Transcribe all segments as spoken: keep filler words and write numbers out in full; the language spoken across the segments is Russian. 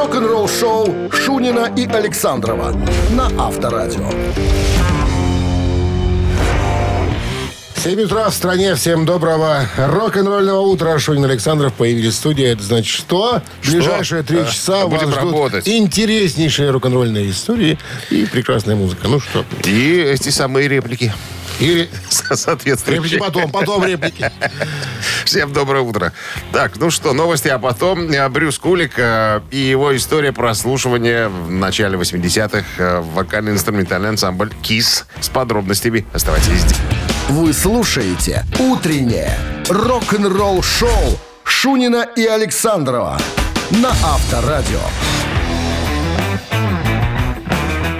рок-н-ролл шоу Шунина и Александрова на Авторадио. семь утра в стране. Всем доброго рок-н-ролльного утра. Шунин, Александров появились в студии. Это значит, что? что? Ближайшие три да. часа вас ждут работать. Интереснейшие рок-н-ролльные истории и прекрасная музыка. Ну что? И эти самые реплики. Или, соответственно... Реплики потом, потом реплики. Всем доброе утро. Так, ну что, новости, а потом Брюс Кулик и его история прослушивания в начале восьмидесятых вокально-инструментальный ансамбль Kiss с подробностями. Оставайтесь здесь. Вы слушаете «Утреннее рок-н-ролл-шоу» Шунина и Александрова на Авторадио.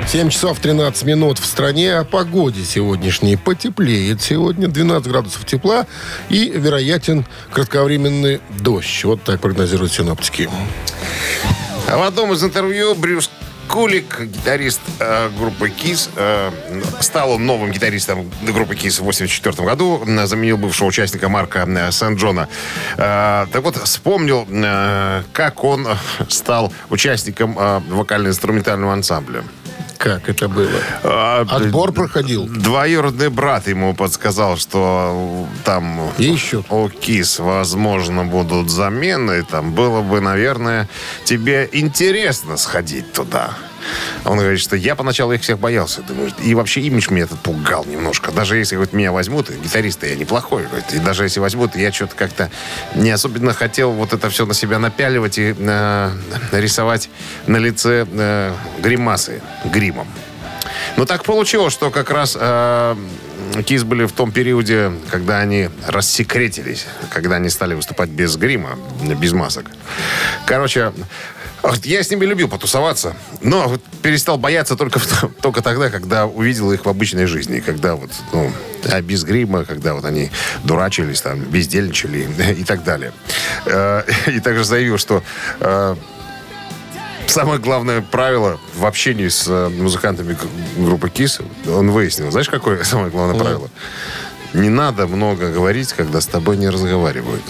семь часов тринадцать минут в стране. О погоде сегодняшней. Потеплеет сегодня. двенадцать градусов тепла и вероятен кратковременный дождь. Вот так прогнозируют синоптики. А в одном из интервью Брюс Кулик, гитарист э, группы Kiss, э, стал он новым гитаристом группы Kiss в восемьдесят четвёртом году, заменил бывшего участника Марка э, Сент-Джона. Э, так вот, вспомнил, э, как он стал участником э, вокально-инструментального ансамбля. Как это было? Отбор проходил? Двоюродный брат ему подсказал, что там ищут. У Kiss, возможно, будут замены. Там было бы, наверное, тебе интересно сходить туда. Он говорит, что я поначалу их всех боялся. Думаю, и вообще имидж меня этот пугал немножко. Даже если говорит, меня возьмут, гитарист я неплохой. Говорит, и даже если возьмут, я что-то как-то не особенно хотел вот это все на себя напяливать и э, рисовать на лице э, гримасы гримом. Но так получилось, что как раз... Э, Kiss были в том периоде, когда они рассекретились, когда они стали выступать без грима, без масок. Короче, я с ними любил потусоваться, но перестал бояться только, только тогда, когда увидел их в обычной жизни, когда вот, ну, а без грима, когда вот они дурачились, там, бездельничали и так далее. И также заявил, что... Самое главное правило в общении с музыкантами группы Kiss, он выяснил. Знаешь, какое самое главное да. правило? Не надо много говорить, когда с тобой не разговаривают.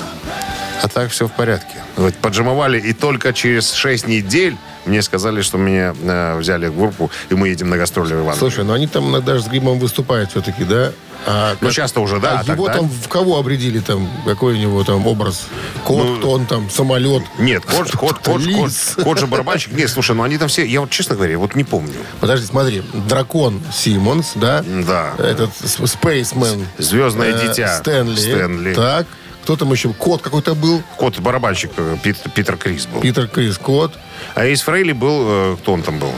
А так все в порядке. Вот, поджимовали, и только через шесть недель мне сказали, что меня э, взяли в группу, и мы едем на гастроли в Иваново. Слушай, ну они там иногда же с гримом выступают все-таки, да? А, ну, как... часто уже, да. А тогда... его там в кого обредили там? Какой у него там образ? Кот, ну... кто он там, самолет? Нет, кот, кот, кот, кот, кот же барабанщик. Нет, слушай, ну они там все, я вот, честно говоря, вот не помню. Подожди, смотри, Дрэгон Симмонс, да? Да. Этот Спейсмен. Звездное дитя. Стэнли. Стэнли. Так. Кто там еще? Кот какой-то был. Кот-барабанщик. Питер, Питер Крис был. Питер Крис, кот. А Эйс Фрейли был... Кто он там был?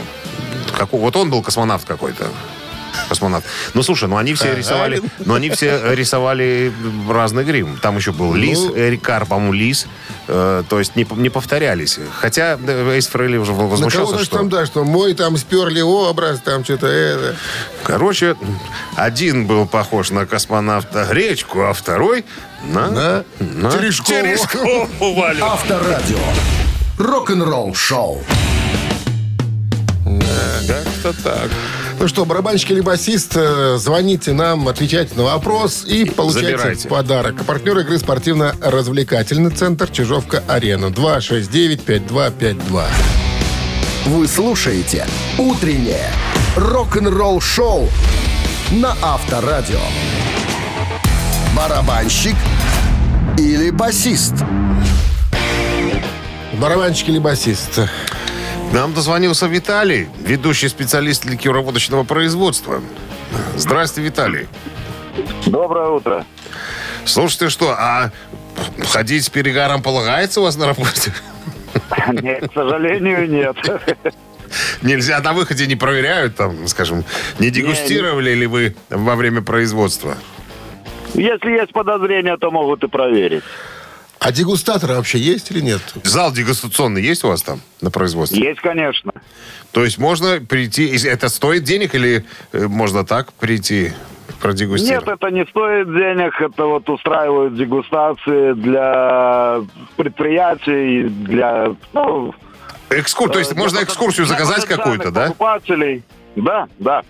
Какой, вот он был космонавт какой-то. Космонавт. Ну, слушай, ну они все рисовали... Ну, они все рисовали разный грим. Там еще был Лис, ну, Эрикар, по-моему, Лис. Э, то есть не, не повторялись. Хотя Эйс Фрейли уже возмущался, что... там, да, что мой там сперли образ, там что-то это... Короче, один был похож на космонавта Гречку, а второй... На... на... на... Терешкову. Авторадио. Рок-н-ролл шоу. Как-то так. Ну что, барабанщик или басист, звоните нам, отвечайте на вопрос и получайте Забирайте. подарок. Партнер игры — спортивно-развлекательный центр «Чижовка-Арена». два шесть девять пять два пять два. Вы слушаете «Утреннее рок-н-ролл-шоу» на Авторадио. Барабанщик или басист? Барабанщик или басист? Нам дозвонился Виталий, ведущий специалист ликероводочного производства. Здрасте, Виталий. Доброе утро. Слушайте, что, а ходить с перегаром полагается у вас на работе? Нет, к сожалению, нет. Нельзя, на выходе не проверяют, там, скажем, не дегустировали ли вы во время производства? Если есть подозрения, то могут и проверить. А дегустаторы вообще есть или нет? Зал дегустационный есть у вас там на производстве? Есть, конечно. То есть можно прийти... Это стоит денег или можно так прийти продегустировать? Нет, это не стоит денег. Это вот устраивают дегустации для предприятий, для... Ну, экскурс, то есть можно экскурсию заказать какую-то, да? Покупателей. Да, да.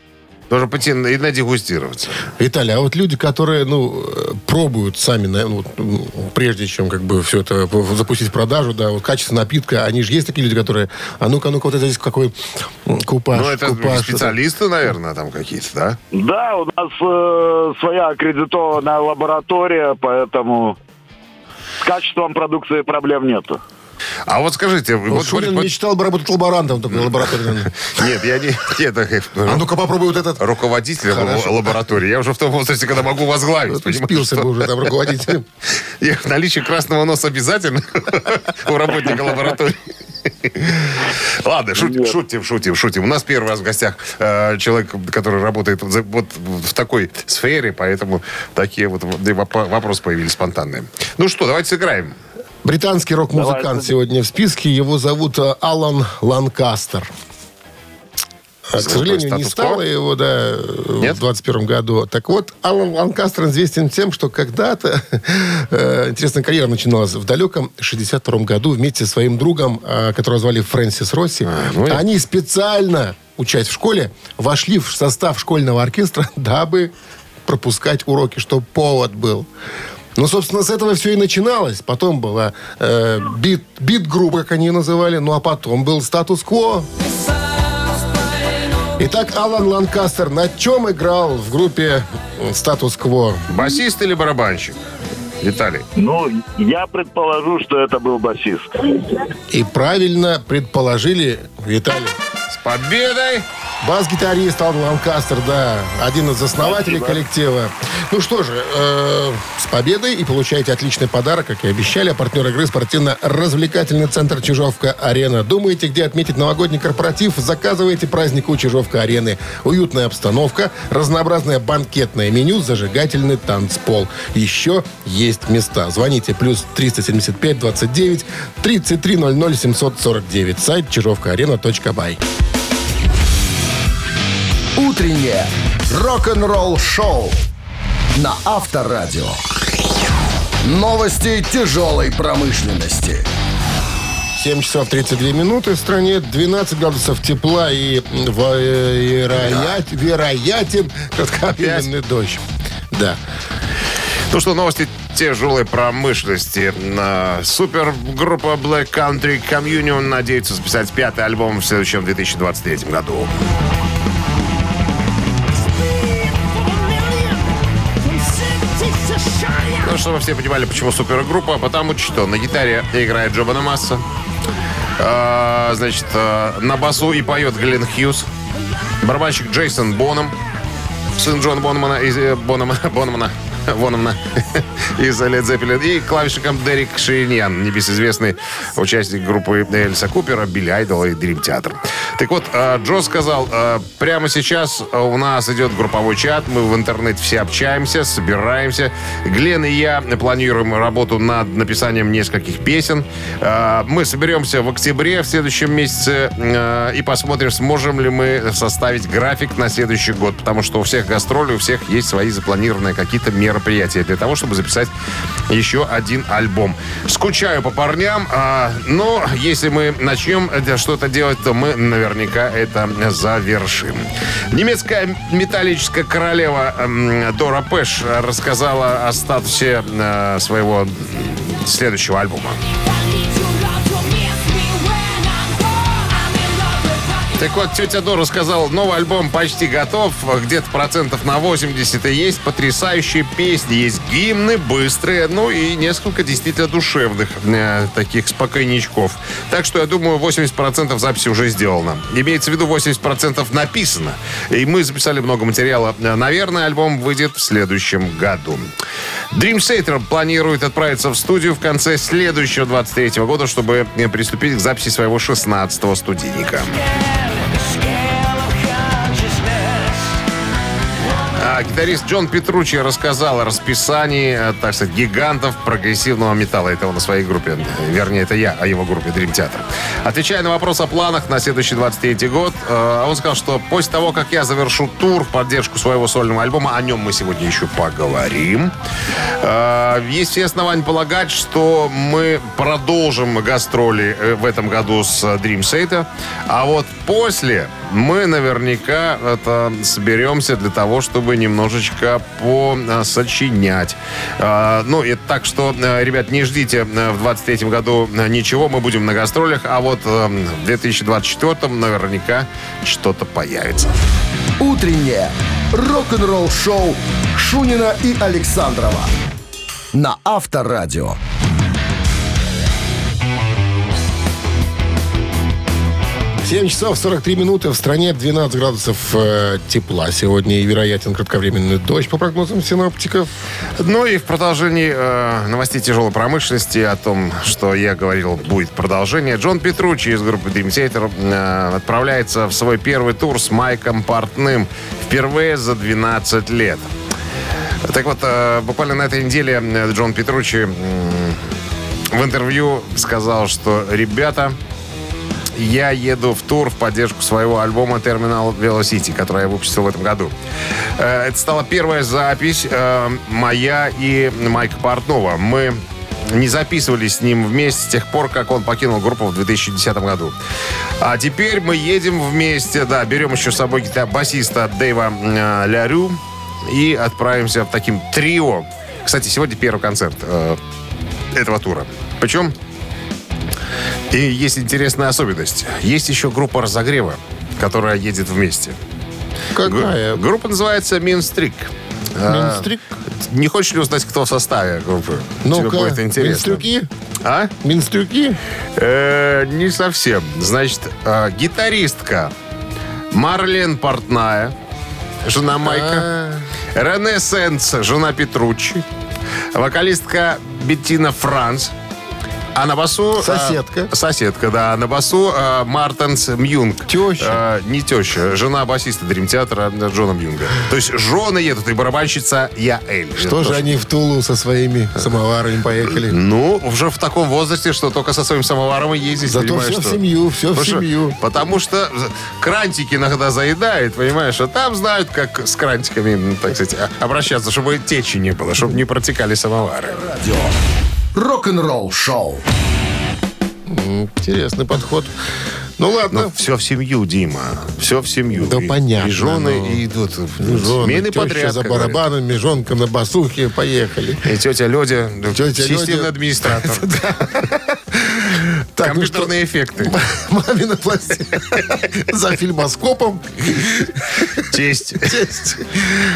Должен пойти и надегустироваться. Виталий, а вот люди, которые, ну, пробуют сами, ну, прежде чем как бы все это запустить в продажу, да, вот качество напитка, они же есть такие люди, которые, а ну-ка, ну-ка, вот это здесь какой купаж. Ну, это купаж, специалисты, это... наверное, там какие-то, да? Да, у нас э, своя аккредитованная лаборатория, поэтому с качеством продукции проблем нету. А вот скажите... Ну, вот, Шунин вот... мечтал бы работать лаборантом, такой лабораторным. Нет, я не... А ну-ка попробуй вот этот... Руководитель лаборатории. Я уже в том возрасте, когда могу возглавить. Спился бы уже там руководителем. Наличие красного носа обязательно у работника лаборатории. Ладно, шутим, шутим, шутим, шутим. У нас первый раз в гостях э, человек, который работает вот в такой сфере, поэтому такие вот вопросы появились спонтанные. Ну что, давайте сыграем. Британский рок-музыкант Давай, сегодня в списке. Его зовут Алан Ланкастер. К сожалению, не стало его, да, Нет? в двадцать первом году. Так вот, Алан Ланкастер известен тем, что когда-то э, интересная карьера начиналась в далеком шестьдесят втором году вместе со своим другом, э, которого звали Фрэнсис Росси. А, ну и... Они специально, учась в школе, вошли в состав школьного оркестра, дабы пропускать уроки, чтобы повод был. Ну, собственно, с этого все и начиналось. Потом была э, бит, бит-группа, как они ее называли. Ну, а потом был «Статус-Кво». Итак, Алан Ланкастер на чем играл в группе «Статус-Кво»? Басист или барабанщик? Виталий. Ну, я предположу, что это был басист. И правильно предположили, Виталий. С победой! Бас-гитарист Алан Ланкастер, да, один из основателей Спасибо. коллектива. Ну что же, э, с победой и получаете отличный подарок, как и обещали. А партнер игры — спортивно-развлекательный центр «Чижовка-Арена». Думаете, где отметить новогодний корпоратив? Заказывайте праздник у «Чижовка-Арены». Уютная обстановка, разнообразное банкетное меню, зажигательный танцпол. Еще есть места. Звоните плюс триста семьдесят пять двадцать девять тридцать три ноль ноль семь сорок девять. Сайт чижовка арена точка бай. Утреннее рок-н-ролл-шоу на Авторадио. Новости тяжелой промышленности. семь часов тридцать две минуты. В стране двенадцать градусов тепла и вероят, вероятен кратковременный дождь. Да. Ну что, новости тяжелой промышленности. Супергруппа Black Country Communion надеется записать пятый альбом в следующем две тысячи двадцать третьем году. Ну, чтобы все понимали, почему супергруппа. Потому что на гитаре играет Джобана Масса. А, значит, на басу и поет Гленн Хьюз. Барабанщик Джейсон Боном. Сын Джона Бономана из... Бономана... Бономана... Бономана из Лед Зеппелин. И клавишником Дерек Шунин, небезызвестный участник группы Элиса Купера, Билли Айдола и Dream Theater. Так вот, Джо сказал, прямо сейчас у нас идет групповой чат, мы в интернете все общаемся, собираемся. Глен и я планируем работу над написанием нескольких песен. Мы соберемся в октябре, в следующем месяце, и посмотрим, сможем ли мы составить график на следующий год, потому что у всех гастроли, у всех есть свои запланированные какие-то мероприятия для того, чтобы записать еще один альбом. Скучаю по парням, но если мы начнем что-то делать, то мы наверняка это завершим. Немецкая металлическая королева Дора Пэш рассказала о статусе своего следующего альбома. Так вот, тетя Дора сказала, новый альбом почти готов, где-то процентов на восемьдесят, и есть потрясающие песни, есть гимны быстрые, ну и несколько действительно душевных, э, таких спокойничков. Так что, я думаю, восемьдесят процентов записи уже сделано. Имеется в виду, восемьдесят процентов написано. И мы записали много материала. Наверное, альбом выйдет в следующем году. Dream Theater планирует отправиться в студию в конце следующего двадцать третьего года, чтобы приступить к записи своего шестнадцатого студийника. Гитарист Джон Петруччи рассказал о расписании, так сказать, гигантов прогрессивного металла. Это он на своей группе. Вернее, это я о его группе Dream Theater. Отвечая на вопрос о планах на следующий двадцать третий год, он сказал, что после того, как я завершу тур в поддержку своего сольного альбома, о нем мы сегодня еще поговорим, есть все основания полагать, что мы продолжим гастроли в этом году с Dream Theater. А вот после мы наверняка это соберемся для того, чтобы немножечко посочинять. Ну, и так что, ребят, не ждите в двадцать третьем году ничего. Мы будем на гастролях. А вот в две тысячи двадцать четвёртом наверняка что-то появится. Утреннее рок-н-ролл-шоу Шунина и Александрова на Авторадио. семь часов сорок три минуты. В стране двенадцать градусов э, тепла сегодня. И вероятен кратковременный дождь по прогнозам синоптиков. Ну и в продолжении э, новостей тяжелой промышленности, о том, что я говорил, будет продолжение. Джон Петруччи из группы Dream Theater э, отправляется в свой первый тур с Майком Портным впервые за двенадцать лет. Так вот, э, буквально на этой неделе э, Джон Петруччи э, в интервью сказал, что ребята... Я еду в тур в поддержку своего альбома «Терминал Велосити», который я выпустил в этом году. Это стала первая запись моя и Майка Портнова. Мы не записывались с ним вместе с тех пор, как он покинул группу в две тысячи десятом году. А теперь мы едем вместе, да, берем еще с собой басиста Дэйва Лярю и отправимся в таким трио. Кстати, сегодня первый концерт этого тура. Причем... И есть интересная особенность. Есть еще группа разогрева, которая едет вместе. Какая? Группа называется «Минстрик». «Минстрик»? А, не хочешь ли узнать, кто в составе группы? Ну-ка, тебе будет интересно. «Минстрюки»? А? «Минстрюки»? Э-э, не совсем. Значит, э, гитаристка Марлен Портная, жена Майка. Ренессенс, жена Петруччи. Вокалистка Беттина Франц. А на басу... Соседка. А, соседка, да. А на басу а, Мартенс Мьюнг. Теща. А, не теща. Жена басиста Dream Theater Джона Мьюнга. То есть жены едут, и барабанщица Яэль. Что это же тоже... они в Тулу со своими самоварами поехали? Ну, уже в таком возрасте, что только со своим самоваром и ездить. Зато все что? в семью, все потому в семью. Что, потому что крантики иногда заедает, понимаешь? А там знают, как с крантиками, так сказать, обращаться, чтобы течи не было, чтобы не протекали самовары. Радио. Рок-н-ролл шоу. Интересный подход. Ну ладно. Но все в семью, Дима. Все в семью. Да и, понятно. И жены но... и идут. Семейный подряд. За барабаном, межонка на басухе. Поехали. И тетя Лёдя. Тетя системный Лёдя... администратор. Компьютерные эффекты. Мамина пластинка. За фильмоскопом. Честь. Честь.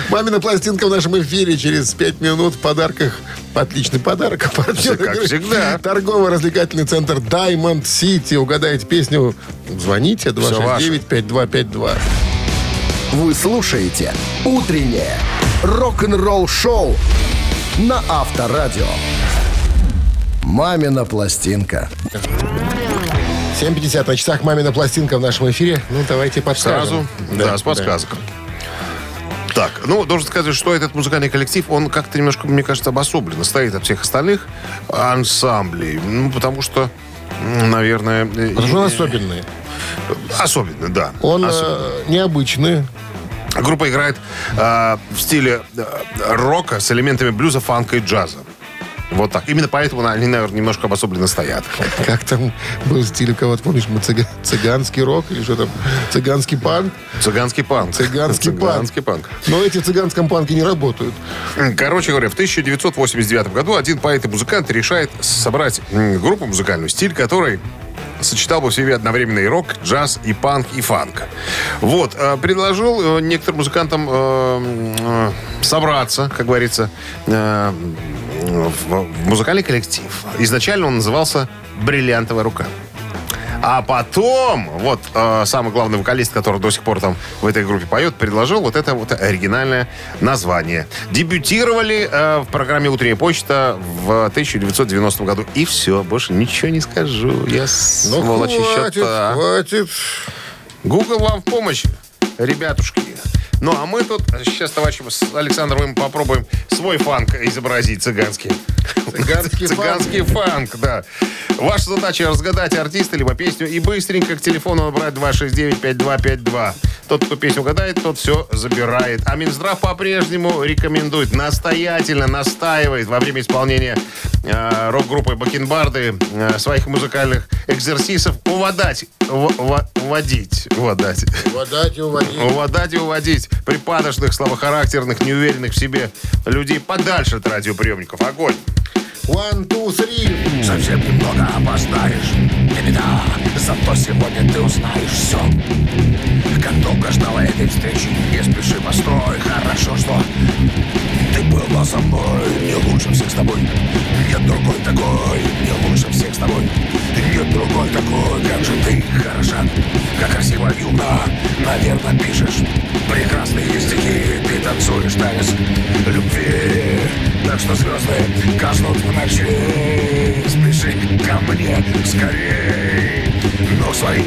Мамина пластинка в нашем эфире через пять минут в подарках. Отличный подарок. Как всегда. Торгово-развлекательный центр Diamond City. Угадайте песню. Звоните два шесть девять пять два пять два. Вы слушаете «Утреннее рок-н-ролл-шоу» на Авторадио. «Мамина пластинка». семь пятьдесят на часах «Мамина пластинка» в нашем эфире. Ну, давайте подскажем. Сразу? Да, да, с подсказкой. Да. Так, ну, должен сказать, что этот музыкальный коллектив, он как-то немножко, мне кажется, обособленно стоит от всех остальных ансамблей. Ну, потому что, наверное... Потому что он особенный. Особенный, да. Он особенный. Необычный. Группа играет э, в стиле рока с элементами блюза, фанка и джаза. Вот так. Именно поэтому они, наверное, немножко обособленно стоят. Как там был стиль у кого-то, помнишь, цыганский рок или что там? Цыганский панк? Цыганский панк. Цыганский панк. Цыганский панк. Но эти в цыганском панке не работают. Короче говоря, в тысяча девятьсот восемьдесят девятом году один поэт и музыкант решает собрать группу музыкальную, стиль которой... сочетал бы в себе одновременно и рок, джаз, и панк, и фанк. Вот. Предложил некоторым музыкантам э, собраться, как говорится, э, в музыкальный коллектив. Изначально он назывался «Бриллиантовая рука». А потом, вот, э, самый главный вокалист, который до сих пор там в этой группе поет, предложил вот это вот оригинальное название. Дебютировали э, в программе «Утренняя почта» в тысяча девятьсот девяностом году. И все, больше ничего не скажу. Я ну, сволочь еще та. Хватит, хватит. Гугл вам в помощь, ребятушки. Ну, а мы тут сейчас, товарищи, с Александром попробуем свой фанк изобразить, цыганский. Цыганский, цыганский фанк. фанк, да. Ваша задача — разгадать артиста либо песню и быстренько к телефону набрать два шесть девять пять два пять два. Тот, кто песню угадает, тот все забирает. А Минздрав по-прежнему рекомендует, настоятельно настаивает во время исполнения э, рок-группы «Бакенбарды» э, своих музыкальных экзерсисов уводать, в, в, уводить, уводать. Уводать и уводить. Уводать и уводить припадочных, слабохарактерных, неуверенных в себе людей подальше от радиоприемников. Огонь! One, two, three. Совсем немного опоздаешь. Не беда, зато сегодня ты узнаешь все. Как долго ждала этой встречи, не спеши, построй. Хорошо, что ты была со мной. Мне лучше всех с тобой. Нет другой такой. Мне лучше всех с тобой. Нет другой такой. Как же ты хороша, как красиво юна. Наверное, пишешь прекрасные стихи. Ты танцуешь танец любви. Так что звезды гаснут в ночи. Спеши ко мне скорей, но своих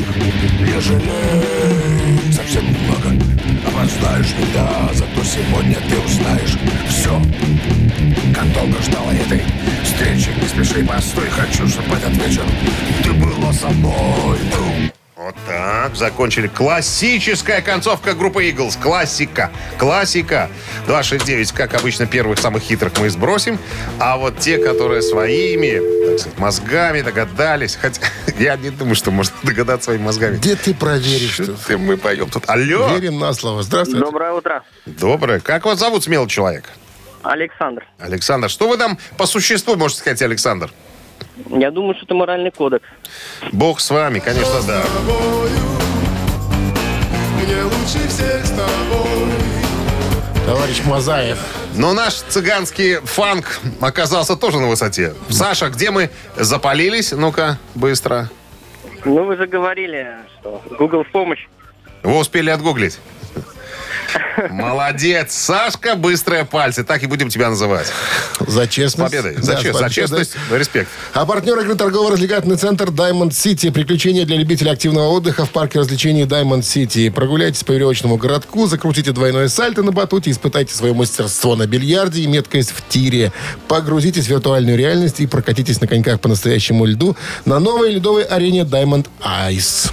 не жалей. Совсем немного опоздаешь, не да, зато сегодня ты узнаешь все. Как долго ждала этой встречи, не спеши, постой, хочу, чтобы этот вечер ты была со мной. Вот так, закончили. Классическая концовка группы Иглз. Классика, классика. два шесть девять, как обычно, первых самых хитрых мы сбросим. А вот те, которые своими, так сказать, мозгами догадались. Хотя я не думаю, что можно догадаться своими мозгами. Где ты проверишь? Что-то мы поем тут. Алло. Верим на слово. Здравствуйте. Доброе утро. Доброе. Как вас зовут, смелый человек? Александр. Александр. Что вы там по существу можете сказать, Александр? Я думаю, что это моральный кодекс. Бог с вами, конечно, да. Товарищ Мазаев. Но наш цыганский фанк оказался тоже на высоте. Саша, где мы запалились? Ну-ка, быстро. Ну, вы же говорили, что Google в помощь. Вы успели отгуглить? Молодец, Сашка, быстрые пальцы. Так и будем тебя называть. За честность. Победой. За, да, чест, за честность. Респект. А партнер игры торгово-развлекательный центр Diamond City. Приключения для любителей активного отдыха в парке развлечений Diamond City. Прогуляйтесь по веревочному городку, закрутите двойное сальто на батуте, испытайте свое мастерство на бильярде и меткость в тире. Погрузитесь в виртуальную реальность и прокатитесь на коньках по настоящему льду на новой ледовой арене Diamond Ice.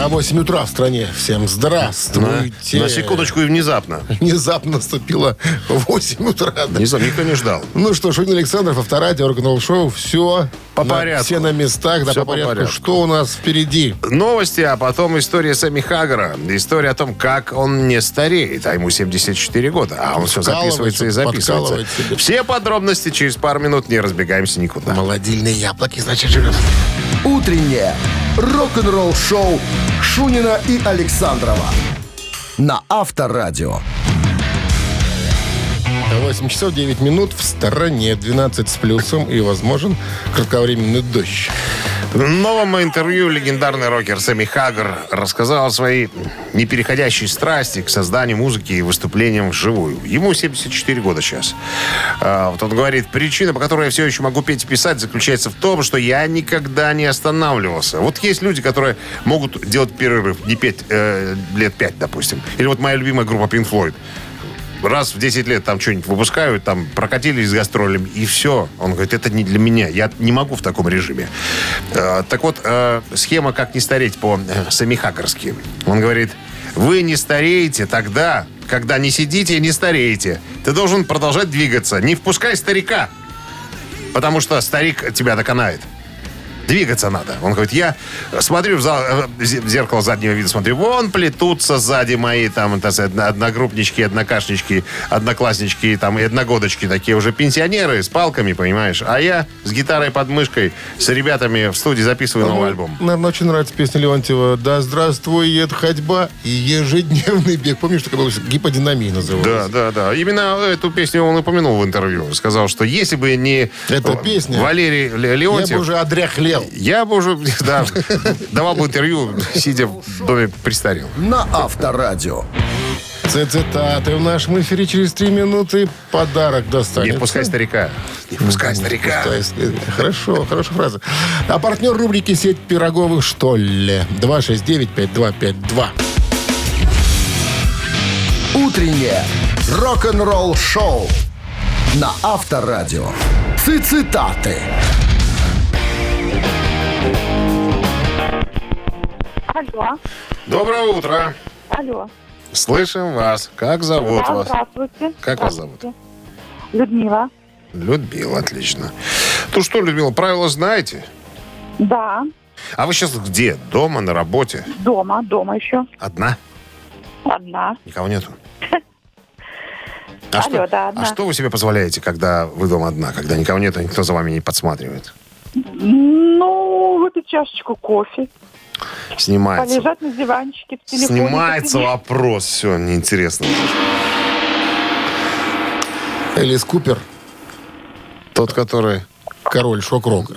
А восемь утра в стране. Всем здравствуйте. На, на секундочку и внезапно. Внезапно наступило восемь утра. Да. Внезапно, никто не ждал. Ну что, Шунин, Александров, Авторадио, рок-н-ролл шоу. Все по на, порядку. Все на местах, да, все по, по порядку. порядку. Что у нас впереди? Новости, а потом история Сэмми Хаггара. История о том, как он не стареет, а ему семьдесят четыре года. А он все записывается и записывается. Все подробности через пару минут, не разбегаемся никуда. Молодильные яблоки, значит, живем. Утреннее рок-н-ролл-шоу Шунина и Александрова на Авторадио. восемь часов девять минут, в стороне двенадцать с плюсом и возможен кратковременный дождь. В новом интервью легендарный рокер Сэмми Хаггар рассказал о своей непереходящей страсти к созданию музыки и выступлениям вживую. Ему семьдесят четыре года сейчас. Вот он говорит, причина, по которой я все еще могу петь и писать, заключается в том, что я никогда не останавливался. Вот есть люди, которые могут делать перерыв, не петь э, лет пять, допустим. Или вот моя любимая группа Pink Floyd. Раз в десять лет там что-нибудь выпускают, там прокатились с гастролями, и все. Он говорит, это не для меня, я не могу в таком режиме. Э, так вот, э, схема «Как не стареть» по э, Сэмми Хаггарски. Он говорит, вы не стареете тогда, когда не сидите и не стареете. Ты должен продолжать двигаться. Не впускай старика, потому что старик тебя доконает. Двигаться надо. Он говорит, я смотрю в, зал, в зеркало заднего вида, смотрю, вон плетутся сзади мои там одногруппнички, однокашнички, однокласснички там, и одногодочки, такие уже пенсионеры с палками, понимаешь. А я с гитарой под мышкой с ребятами в студии записываю ну, новый альбом. Наверное, очень нравится песня Леонтьева «Да здравствует ходьба и ежедневный бег». Помнишь, такая была гиподинамия называлась? Да, да, да. Именно эту песню он упомянул в интервью. Сказал, что если бы не эта песня, Валерий Леонтьев... Я бы уже одряхлел. Я бы уже, да, давал бы интервью, сидя в доме престарелых. На Авторадио. Цитаты в нашем эфире через три минуты. Подарок достанется. Не пускай старика. Не пускай старика. Хорошо, хорошая фраза. А партнер рубрики «Сеть пироговых Штолле». два шесть девять пять два пять два. Утреннее рок-н-ролл шоу на Авторадио. Цитаты. Алло. Доброе утро. Алло. Слышим вас. Как зовут да, вас? Здравствуйте. Как здравствуйте. Вас зовут? Людмила. Людмила, отлично. Ну что, Людмила, правила знаете? Да. А вы сейчас где? Дома, на работе? Дома, дома еще. Одна? Одна. Никого нету? А, Алло, что, да, одна. А что вы себе позволяете, когда вы дома одна, когда никого нет, а никто за вами не подсматривает? Ну, выпить чашечку кофе. Снимается. Полежать на диванчике в телефоне. Снимается вопрос. Все, неинтересно. Элис Купер. Тот, который... Король шок-рока.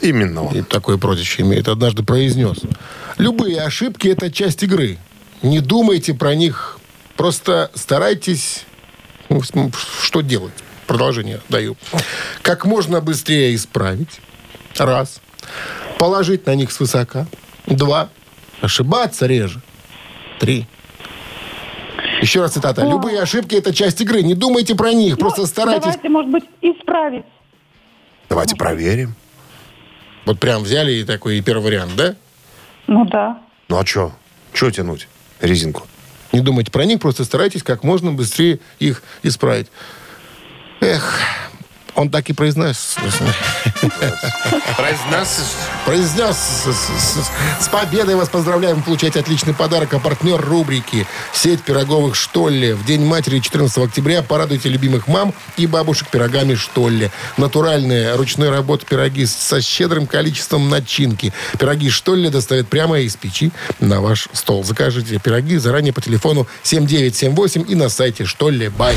Именно он. И такое прозвище имеет. Однажды произнес: любые ошибки – это часть игры. Не думайте про них. Просто старайтесь... Ну, что делать? Продолжение даю. Как можно быстрее исправить. Раз. Положить на них свысока. Два. Ошибаться реже. Три. Еще раз цитата. О. Любые ошибки – это часть игры. Не думайте про них. Ну, просто старайтесь... Давайте, может быть, исправить. Давайте может. проверим. Вот прям взяли и такой и первый вариант, да? Ну да. Ну а что? Что тянуть резинку? Не думайте про них, просто старайтесь как можно быстрее их исправить. Эх, он так и произнес. Произнес. Произнес. С победой вас поздравляем. Получаете отличный подарок. А партнер рубрики — сеть пироговых «Штолле». В День матери четырнадцатого октября порадуйте любимых мам и бабушек пирогами «Штолле». Натуральные, ручной работы пироги со щедрым количеством начинки. Пироги «Штолле» доставят прямо из печи на ваш стол. Закажите пироги заранее по телефону семь девять семь восемь и на сайте «Штолле Бай».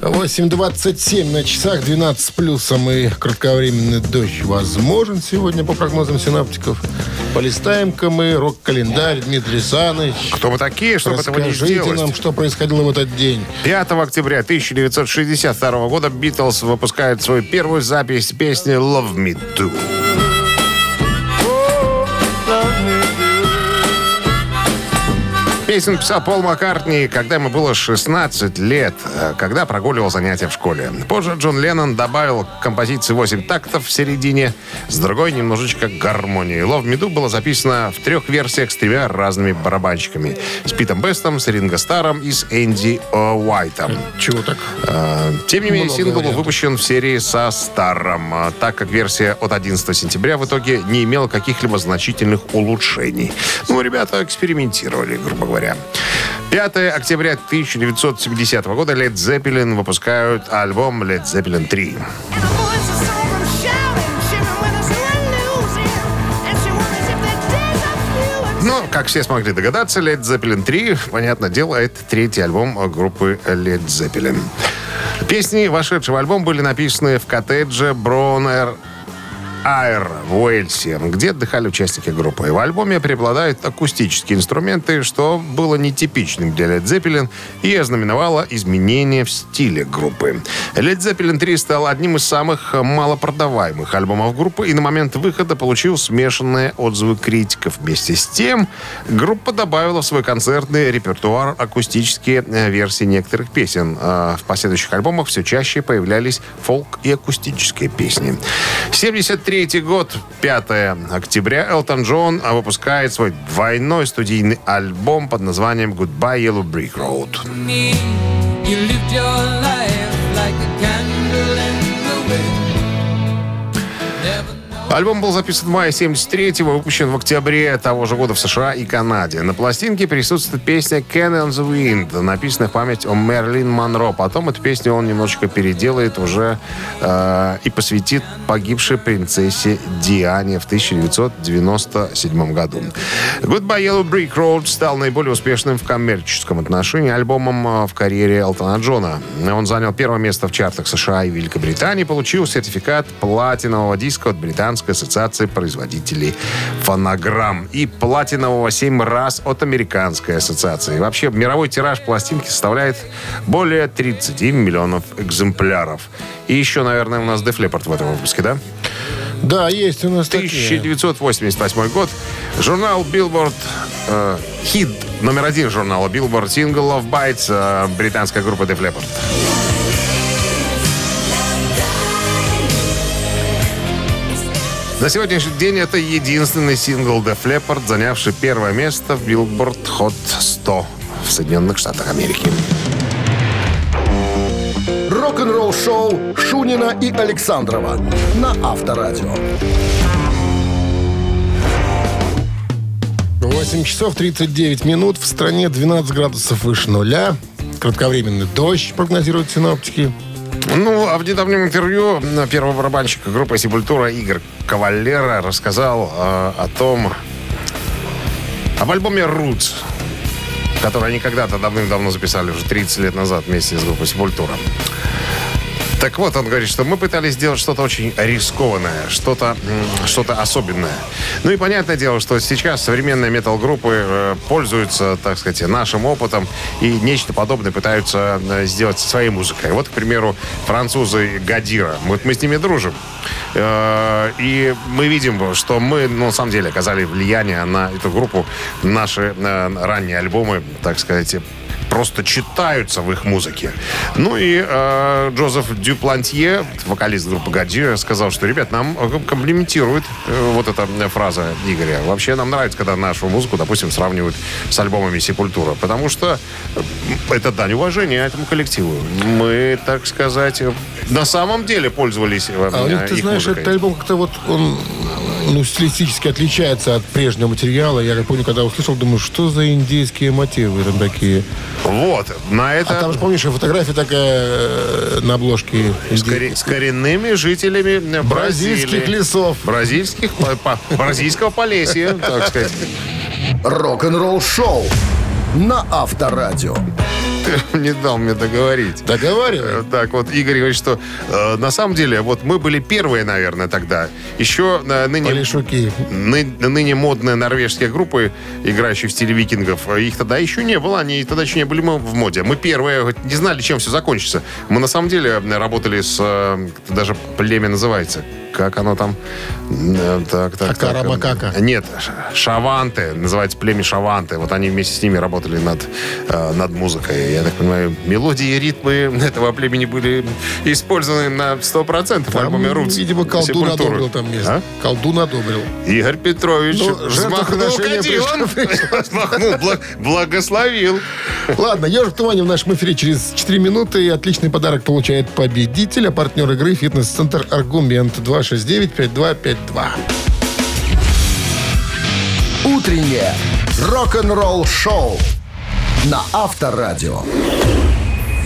восемь двадцать семь на часах, двенадцать с плюсом, и кратковременный дождь возможен сегодня по прогнозам синаптиков. Полистаем-ка мы рок-календарь. Дмитрий Саныч, кто вы такие, чтобы этого не сделать? Расскажите нам, что происходило в этот день. пятого октября тысяча девятьсот шестьдесят второго года Битлз выпускает свою первую запись песни «Love Me Do». Песню писал Пол Маккартни, когда ему было шестнадцать лет, когда прогуливал занятия в школе. Позже Джон Леннон добавил к композиции восемь тактов в середине, с другой немножечко гармонии. «Love Me Do» было записано в трех версиях с тремя разными барабанщиками. С Питом Бестом, с Ринго Старром и с Энди Уайтом. Чего так? Тем не менее, много сингл был выпущен в серии со Старром, так как версия от одиннадцатого сентября в итоге не имела каких-либо значительных улучшений. Ну, ребята экспериментировали, грубо говоря. пятого октября тысяча девятьсот семидесятого года Лед Зеппелин выпускают альбом «Лед Зеппелин три». Но, как все смогли догадаться, «Лед Зеппелин три», понятное дело, это третий альбом группы «Лед Зеппелин». Песни, вошедшие в альбом, были написаны в коттедже Бронер Айр в Уэльсе, где отдыхали участники группы. В альбоме преобладают акустические инструменты, что было нетипичным для Led Zeppelin и ознаменовало изменения в стиле группы. Led Zeppelin три стал одним из самых малопродаваемых альбомов группы и на момент выхода получил смешанные отзывы критиков. Вместе с тем, группа добавила в свой концертный репертуар акустические версии некоторых песен. В последующих альбомах все чаще появлялись фолк и акустические песни. семьдесят третий год, пятого октября, Элтон Джон выпускает свой двойной студийный альбом под названием «Goodbye Yellow Brick Road». Альбом был записан в мае семьдесят третьего, выпущен в октябре того же года в США и Канаде. На пластинке присутствует песня «Can on the Wind», написанная в память о Мерлин Монро. Потом эту песню он немножечко переделает уже э, и посвятит погибшей принцессе Диане в тысяча девятьсот девяносто седьмом году. «Goodbye Yellow Brick Road» стал наиболее успешным в коммерческом отношении альбомом в карьере Элтона Джона. Он занял первое место в чартах США и Великобритании, получил сертификат платинового диска от британцев Американской ассоциации производителей фонограмм и платинового семь раз от Американской ассоциации. Вообще, мировой тираж пластинки составляет более тридцать миллионов экземпляров. И еще, наверное, у нас Def Leppard в этом выпуске, да? Да, есть у нас тысяча девятьсот восемьдесят восьмой год. Журнал Billboard, э, хит номер один журнала Billboard, сингл Love Bites, э, британская группа Def Leppard. На сегодняшний день это единственный сингл Def Leppard, занявший первое место в Billboard Hot сто в Соединенных Штатах Америки. Рок-н-ролл-шоу Шунина и Александрова на Авторадио. восемь часов тридцать девять минут. В стране двенадцать градусов выше нуля. Кратковременный дождь прогнозируют синоптики. Ну, а в недавнем интервью первого барабанщика группы «Сепультура» Игорь Кавалера рассказал э, о том, об альбоме «Roots», который они когда-то давным-давно записали, уже тридцать лет назад вместе с группой «Сепультура». Так вот, он говорит, что мы пытались сделать что-то очень рискованное, что-то, что-то особенное. Ну и понятное дело, что сейчас современные метал-группы пользуются, так сказать, нашим опытом и нечто подобное пытаются сделать со своей музыкой. Вот, к примеру, французы Годира. Вот мы с ними дружим. И мы видим, что мы, ну, на самом деле, оказали влияние на эту группу. Наши ранние альбомы, так сказать, просто читаются в их музыке. Ну и э, Джозеф Дюплантье, вокалист группы Годзилла, сказал, что, ребят, нам комплиментирует э, вот эта фраза Игоря. Вообще нам нравится, когда нашу музыку, допустим, сравнивают с альбомами «Сепультура», потому что это дань уважения этому коллективу. Мы, так сказать, на самом деле пользовались э, э, а, их ты знаешь, музыкой. Этот альбом как-то вот он... Ну, стилистически отличается от прежнего материала. Я помню, когда услышал, думаю, что за индейские мотивы там такие. Вот, на это... А там же, помнишь, фотография такая на обложке. С, кори... С коренными жителями Бразилии. Бразильских лесов. Бразильских, бразильского Полесья, так сказать. Рок-н-ролл шоу на Авторадио. Ты не дал мне договорить. Договаривай. Так вот, Игорь говорит, что э, на самом деле, вот мы были первые, наверное, тогда. Еще э, ныне, ны, ныне модные норвежские группы, играющие в стиле викингов, их тогда еще не было, они тогда еще не были в моде. Мы первые, хоть не знали, чем все закончится. Мы на самом деле работали с... Э, даже племя называется. Как оно там? Так, так, Акарабакака. Так. Нет, Шаванты. Называется племя Шаванты. Вот они вместе с ними работали над, э, над музыкой. Я так понимаю, мелодии и ритмы этого племени были использованы на сто процентов в альбоме «Roots». Видимо, колдун одобрил там место. А? Колдун одобрил. Игорь Петрович взмахнул кадилом. Взмахнул, благословил. Ладно, «Ежик в тумане» в нашем эфире через четыре минуты. И отличный подарок получает победитель. А партнер игры — фитнес-центр «Аргумент». два шесть девять пять два пять два. Утреннее рок-н-ролл шоу на Авторадио.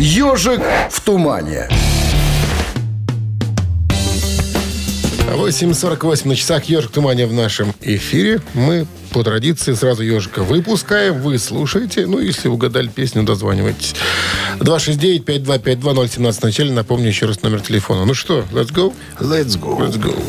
«Ежик в тумане». восемь сорок восемь на часах. «Ежик в тумане» в нашем эфире. Мы по традиции сразу ежика выпускаем. Вы слушаете. Ну, если угадали песню, дозванивайтесь. два шесть девять пять два пять два ноль один семь в начале. Напомню еще раз номер телефона. Ну что, let's go? Let's go. Let's go.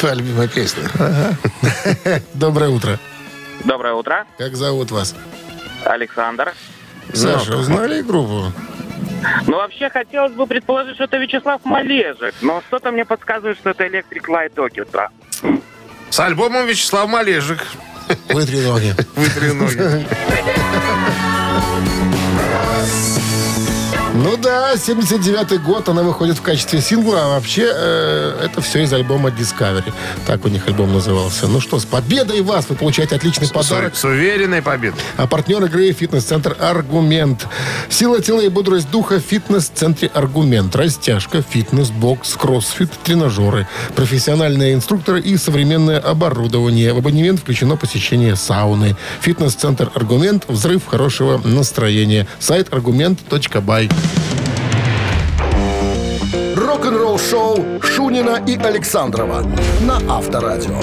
Твоя любимая песня. Ага. Доброе утро. Доброе утро. Как зовут вас? Александр. Саша, узнали группу? Ну, вообще, хотелось бы предположить, что это Вячеслав Малежик, но что-то мне подсказывает, что это Electric Light Orchestra. С альбомом Вячеслав Малежик. Вытри ноги. Вытри ноги. Ну да, семьдесят девятый год, она выходит в качестве сингла, а вообще э, это все из альбома Discovery. Так у них альбом назывался. Ну что, с победой вас! Вы получаете отличный с, подарок. С, с уверенной победой. А партнер игры — фитнес-центр «Аргумент». Сила тела и бодрость духа в фитнес-центре «Аргумент». Растяжка, фитнес, бокс, кроссфит, тренажеры, профессиональные инструкторы и современное оборудование. В абонемент включено посещение сауны. Фитнес-центр «Аргумент». Взрыв хорошего настроения. Сайт аргумент точка бай. Рок-н-ролл-шоу Шунина и Александрова на Авторадио.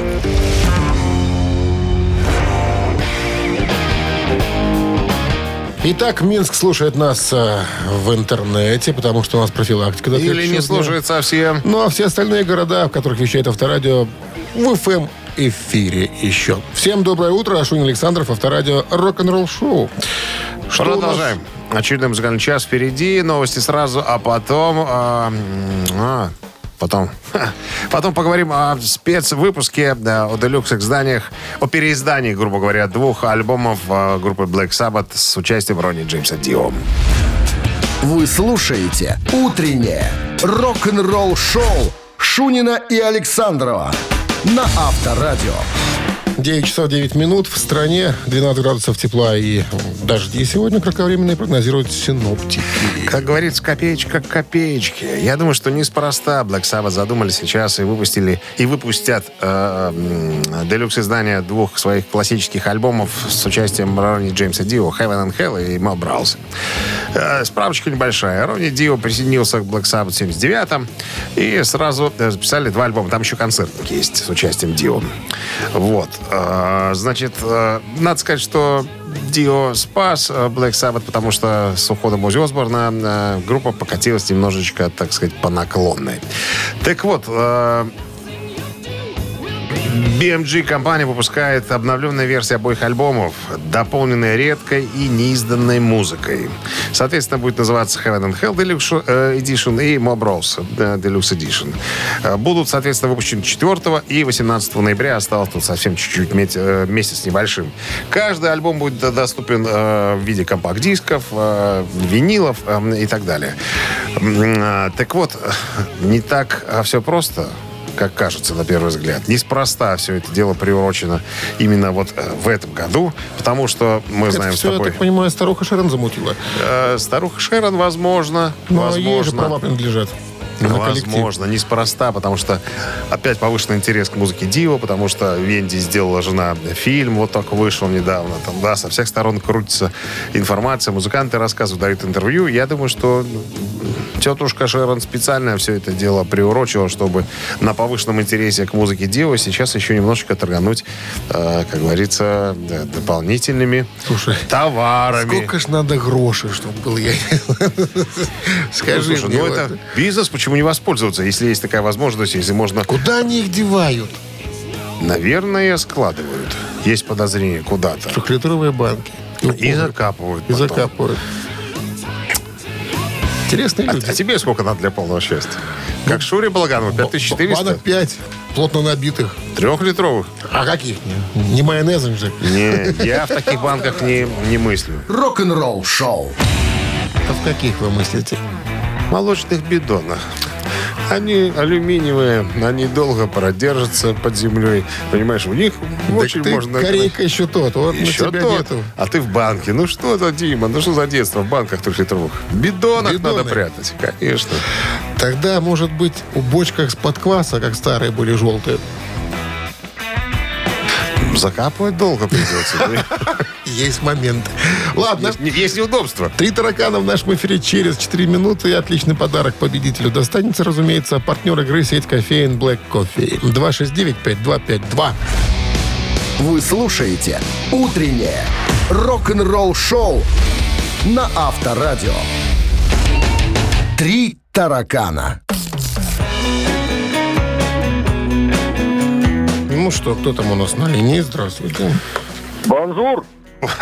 Итак, Минск слушает нас э, в интернете, потому что у нас профилактика. До Или не слушает совсем. Ну, а все остальные города, в которых вещает Авторадио, в эф эм-эфире еще. Всем доброе утро. Шунин, Александров, Авторадио, рок-н-ролл шоу. Что Продолжаем. Нас... Очередной музыкальный час впереди. Новости сразу, а потом... А, а, потом... Потом поговорим о спецвыпуске, да, о делюкс-изданиях, о переиздании, грубо говоря, двух альбомов группы Black Sabbath с участием Ронни Джеймса Дио. Вы слушаете «Утреннее рок-н-ролл-шоу» Шунина и Александрова на Авторадио. девять часов девять минут. В стране двенадцать градусов тепла и дожди сегодня кратковременные прогнозируют синоптики. Как говорится, копеечка к копеечке. Я думаю, что неспроста Black Sabbath задумали сейчас и выпустили, и выпустят э, делюкс-издание двух своих классических альбомов с участием Ронни Джеймса Дио, Heaven and Hell и Mob Rouse. Э, справочка небольшая. Ронни Дио присоединился к Black Sabbath в семьдесят девятом и сразу записали два альбома. Там еще концертник есть с участием Дио. Вот. Значит, надо сказать, что Дио спас Black Sabbath, потому что с уходом Оззи Осборна группа покатилась немножечко, так сказать, по наклонной. Так вот, би эм джи-компания выпускает обновленные версии обоих альбомов, дополненные редкой и неизданной музыкой. Соответственно, будет называться Heaven and Hell Deluxe Edition и Mob Rouse Deluxe Edition. Будут, соответственно, выпущены четвёртого и восемнадцатого ноября. Осталось тут совсем чуть-чуть, месяц небольшим. Каждый альбом будет доступен в виде компакт-дисков, винилов и так далее. Так вот, не так все просто, как кажется на первый взгляд. Неспроста все это дело приурочено именно вот в этом году, потому что мы это знаем все, с тобой... Это все, я так понимаю, старуха Шерон замутила. Э, старуха Шерон, возможно. Ну, возможно, а ей же права принадлежат. Возможно, неспроста, потому что опять повышенный интерес к музыке Дио, потому что Венди сделала жена фильм, вот только вышел недавно. Там, да, со всех сторон крутится информация, музыканты рассказывают, дают интервью. Я думаю, что тетушка Шерон специально все это дело приурочила, чтобы на повышенном интересе к музыке Дио сейчас еще немножечко торгануть, э, как говорится, да, дополнительными Слушай, товарами. Сколько ж надо грошей, чтобы был я? Скажи мне. Ну, это бизнес, почему не воспользоваться, если есть такая возможность, если можно... Куда они их девают? Наверное, складывают. Есть подозрение куда-то. Трехлитровые банки. И закапывают. И закапывают. Интересные люди. А, а тебе сколько надо для полного счастья? Как Шуре Балаганова, пять тысяч четыреста? Банок пять, плотно набитых. Трехлитровых? А каких? Не майонезом же. Не, я в таких банках не, не мыслю. Рок-н-ролл шоу. А в каких вы мыслите? Молочных бидонах. Они алюминиевые, они долго продержатся под землей. Понимаешь, у них так очень ты можно... Корейка еще тот, вот еще на тебя тот, нету. А ты в банке. Ну что за, Дима, ну что за детство в банках трехлитровых? В бидонах Бидоны. Надо прятать, конечно. Тогда, может быть, у бочках с-под кваса, как старые были желтые. Закапывать долго придется. Есть момент. Ладно. Есть, есть неудобства. Три таракана в нашем эфире через четыре минуты. И отличный подарок победителю достанется, разумеется, партнер игры — сеть кофеин Black Coffee. два шесть девять пять два пять два. Вы слушаете «Утреннее рок-н-ролл-шоу» на Авторадио. Три таракана. Ну что, кто там у нас на линии? Здравствуйте. Бонжур.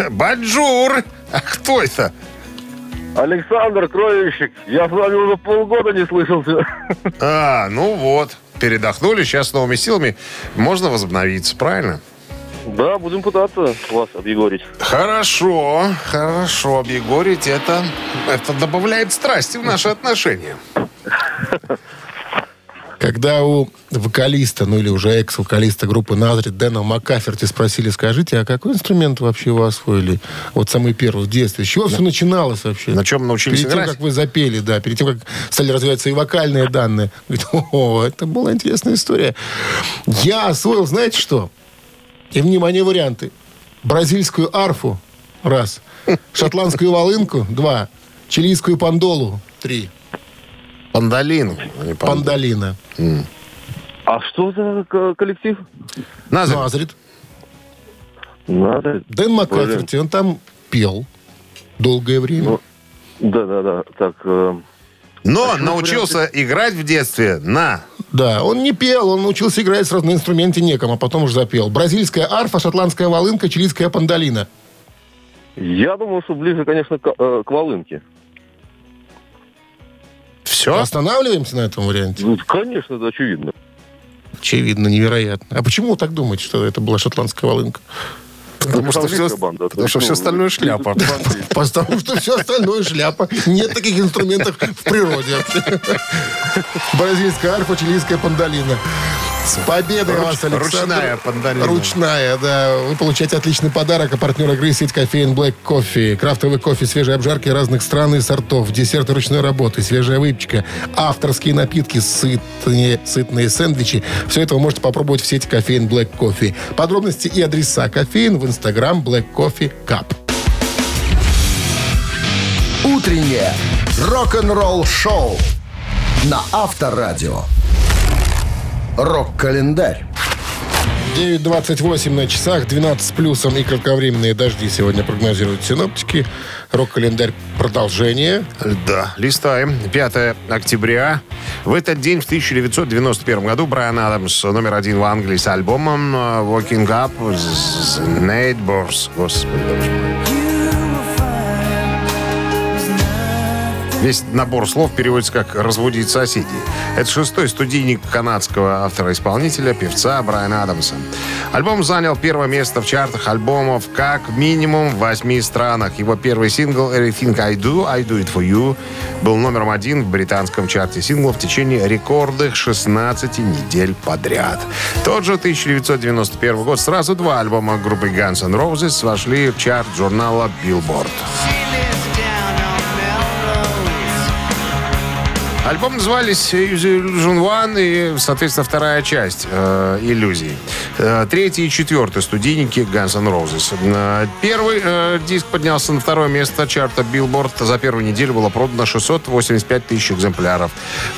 Бонжур. А кто это? Александр Троевщик. Я с вами уже полгода не слышался. А, ну вот. Передохнули. Сейчас с новыми силами можно возобновиться, правильно? Да, будем пытаться вас объегорить. Хорошо, хорошо, объегорить это, это добавляет страсти в наши отношения. Когда у вокалиста, ну или уже экс-вокалиста группы «Назрит» Дэна Маккаферти спросили, скажите, а какой инструмент вообще вы освоили? Вот самый первый в детстве. С чего да. все начиналось вообще? На чем научились играть? Перед тем, играть? Как вы запели, да, перед тем, как стали развивать свои вокальные данные. Говорит, о, это была интересная история. Я освоил, знаете что? И, внимание, варианты. Бразильскую арфу, раз. Шотландскую волынку, два. Чилийскую пандолу, три. Пандолину. Пандолина. Пандолина. Mm. А что за коллектив? Назрит. Назрит. Дэн Маккаферти, он там пел долгое время. Да-да-да. Так. Э... Но а научился варианты? Играть в детстве на... Да, он не пел, он научился играть сразу на инструменте неком, а потом уже запел. Бразильская арфа, шотландская волынка, чилийская пандолина. Я думал, что ближе, конечно, к, э, к волынке. Все? Останавливаемся на этом варианте? Ну, конечно, это очевидно. Очевидно, невероятно. А почему вы так думаете, что это была шотландская волынка? Потому что, все, банда, потому что все остальное шляпа. Потому что все остальное шляпа. Нет таких инструментов в природе. Бразильская арфа, чилийская пандолина. С победой вас, Александр. Ручная пандолина. Ручная, да. Вы получаете отличный подарок. А партнер игры — сеть кофеин Black Coffee. Крафтовый кофе, свежие обжарки разных стран и сортов, десерты ручной работы, свежая выпечка, авторские напитки, сытные, сытные сэндвичи. Все это вы можете попробовать в сети кофеин Black Coffee. Подробности и адреса кофеин в Instagram Black Coffee Cup. Утреннее рок-н-ролл шоу на Авторадио. Рок-календарь. девять двадцать восемь на часах, двенадцать с плюсом и кратковременные дожди сегодня прогнозируют синоптики. Рок-календарь продолжение. Да, листаем. пятого октября. В этот день, в тысяча девятьсот девяносто первом году, Брайан Адамс, номер один в Англии с альбомом «Walking Up the Neighbors». Господи, боже мой. Весь набор слов переводится как «разбудить соседей». Это шестой студийник канадского автора-исполнителя, певца Брайана Адамса. Альбом занял первое место в чартах альбомов как минимум в восьми странах. Его первый сингл «Everything I Do, I Do It For You» был номером один в британском чарте синглов в течение рекордных шестнадцати недель подряд. Тот же тысяча девятьсот девяносто первый год сразу два альбома группы Guns N' Roses вошли в чарт журнала «Billboard». Альбом назывались «Illusion One» и, соответственно, вторая часть э, «Иллюзий». Э, третий и четвертый студийники Guns N' Roses. Э, первый э, диск поднялся на второе место чарта Billboard. За первую неделю было продано шестьсот восемьдесят пять тысяч экземпляров.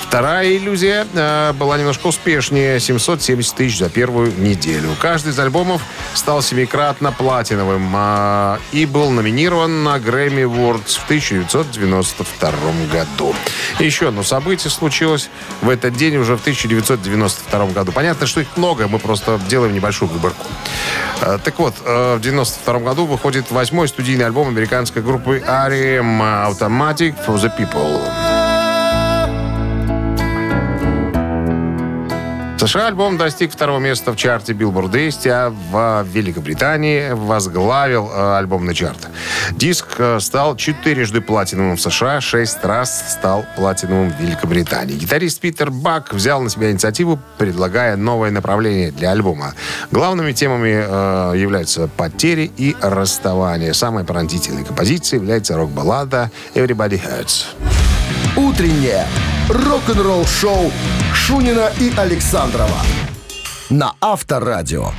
Вторая «Иллюзия» э, была немножко успешнее — семьсот семьдесят тысяч за первую неделю. Каждый из альбомов стал семикратно платиновым э, и был номинирован на Grammy Awards в тысяча девятьсот девяносто втором году. Еще одно событие случилось в этот день уже в тысяча девятьсот девяносто втором году. Понятно, что их много, мы просто делаем небольшую выборку. Так вот, в девяносто втором году выходит восьмой студийный альбом американской группы «Ариэм» «Automatic for the People». В США альбом достиг второго места в чарте Billboard двести, а в Великобритании возглавил альбомный чарт. Диск стал четырежды платиновым в США, шесть раз стал платиновым в Великобритании. Гитарист Питер Бак взял на себя инициативу, предлагая новое направление для альбома. Главными темами э, являются потери и расставания. Самой пронзительной композицией является рок-баллада «Everybody Hurts». Утреннее рок-н-ролл-шоу Шунина и Александрова на Авторадио.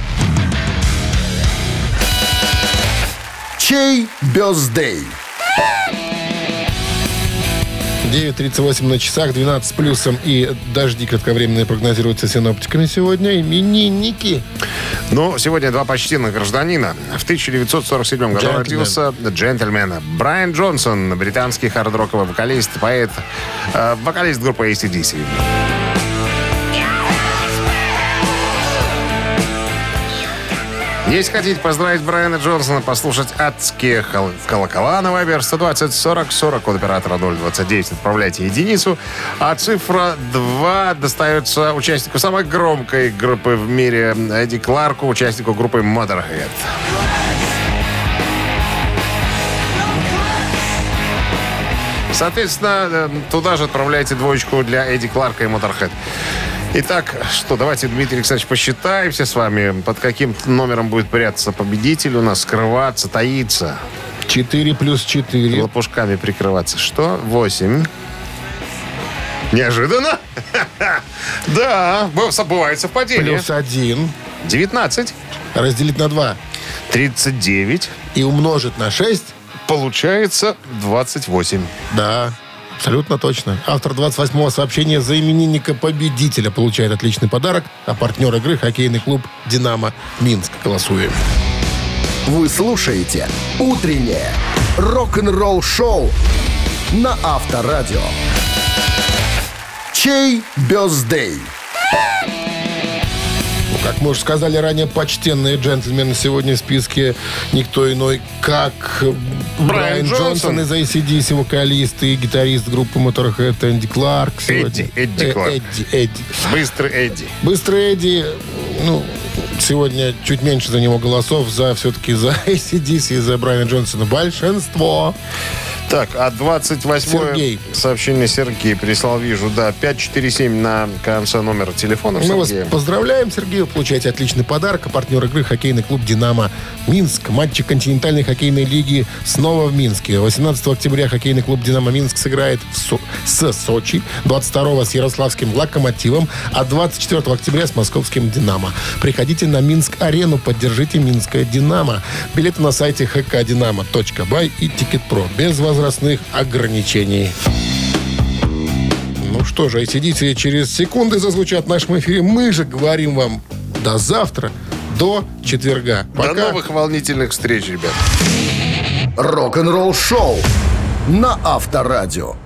Чей бёздей? девять тридцать восемь на часах, двенадцать с плюсом и дожди кратковременные прогнозируются синоптиками сегодня. Именинники. Ну, сегодня два почтенных гражданина. В тысяча девятьсот сорок седьмом году Джентльмен. родился джентльмен Брайан Джонсон, британский хард-роковый вокалист, поэт, э, вокалист группы эй си ди си. Если хотите поздравить Брайана Джонсона, послушать адские хол... колокола на Вайбер сто двадцать сорок сорок, код оператора ноль двадцать девять, отправляйте единицу. А цифра два достается участнику самой громкой группы в мире, Эдди Кларку, участнику группы Motorhead. Соответственно, туда же отправляйте двоечку для Эдди Кларка и Motorhead. Итак, что, давайте, Дмитрий Александрович, посчитаемся с вами. Под каким номером будет прятаться победитель у нас, скрываться, таиться? четыре плюс четыре. Лопушками прикрываться. Что? восемь. Неожиданно? Да, бывает совпадение. Плюс один. девятнадцать. Разделить на два. тридцать девять. И умножить на шесть. Получается двадцать восемь. Да. Абсолютно точно. Автор двадцать восьмого сообщения за именинника победителя получает отличный подарок, а партнер игры — хоккейный клуб «Динамо» Минск. Голосуем. Вы слушаете «Утреннее рок-н-ролл-шоу» на Авторадио. Чей бёздей? Как мы уже сказали ранее, почтенные джентльмены, сегодня в списке никто иной, как Брайан, Брайан Джонсон из эй си ди си, вокалист и гитарист группы Motorhead Энди Кларк. Эдди, Эдди Кларк. Эдди, Эдди. Быстрый Эдди. Быстрый Эдди, ну, сегодня чуть меньше за него голосов, за все-таки за эй си ди си и за Брайана Джонсона большинство. Так, а двадцать восьмое сообщение Сергей прислал, вижу, да, пять четыре семь на конце номера телефона. Мы вас поздравляем, Сергей, вы получаете отличный подарок. А партнер игры — хоккейный клуб «Динамо» Минск. Матчи континентальной хоккейной лиги снова в Минске. восемнадцатого октября хоккейный клуб «Динамо» Минск сыграет в Со- с Сочи, двадцать второго с ярославским «Локомотивом», а двадцать четвёртого октября с московским «Динамо». Приходите на Минск-арену, поддержите «Минское Динамо». Билеты на сайте эйч кей динамо точка бай и «Тикет.Про». Без возрастных ограничений. Ну что же, эй си ди си через секунды зазвучат в нашем эфире. Мы же говорим вам до завтра, до четверга. Пока. До новых волнительных встреч, ребят. Рок-н-ролл шоу на Авторадио.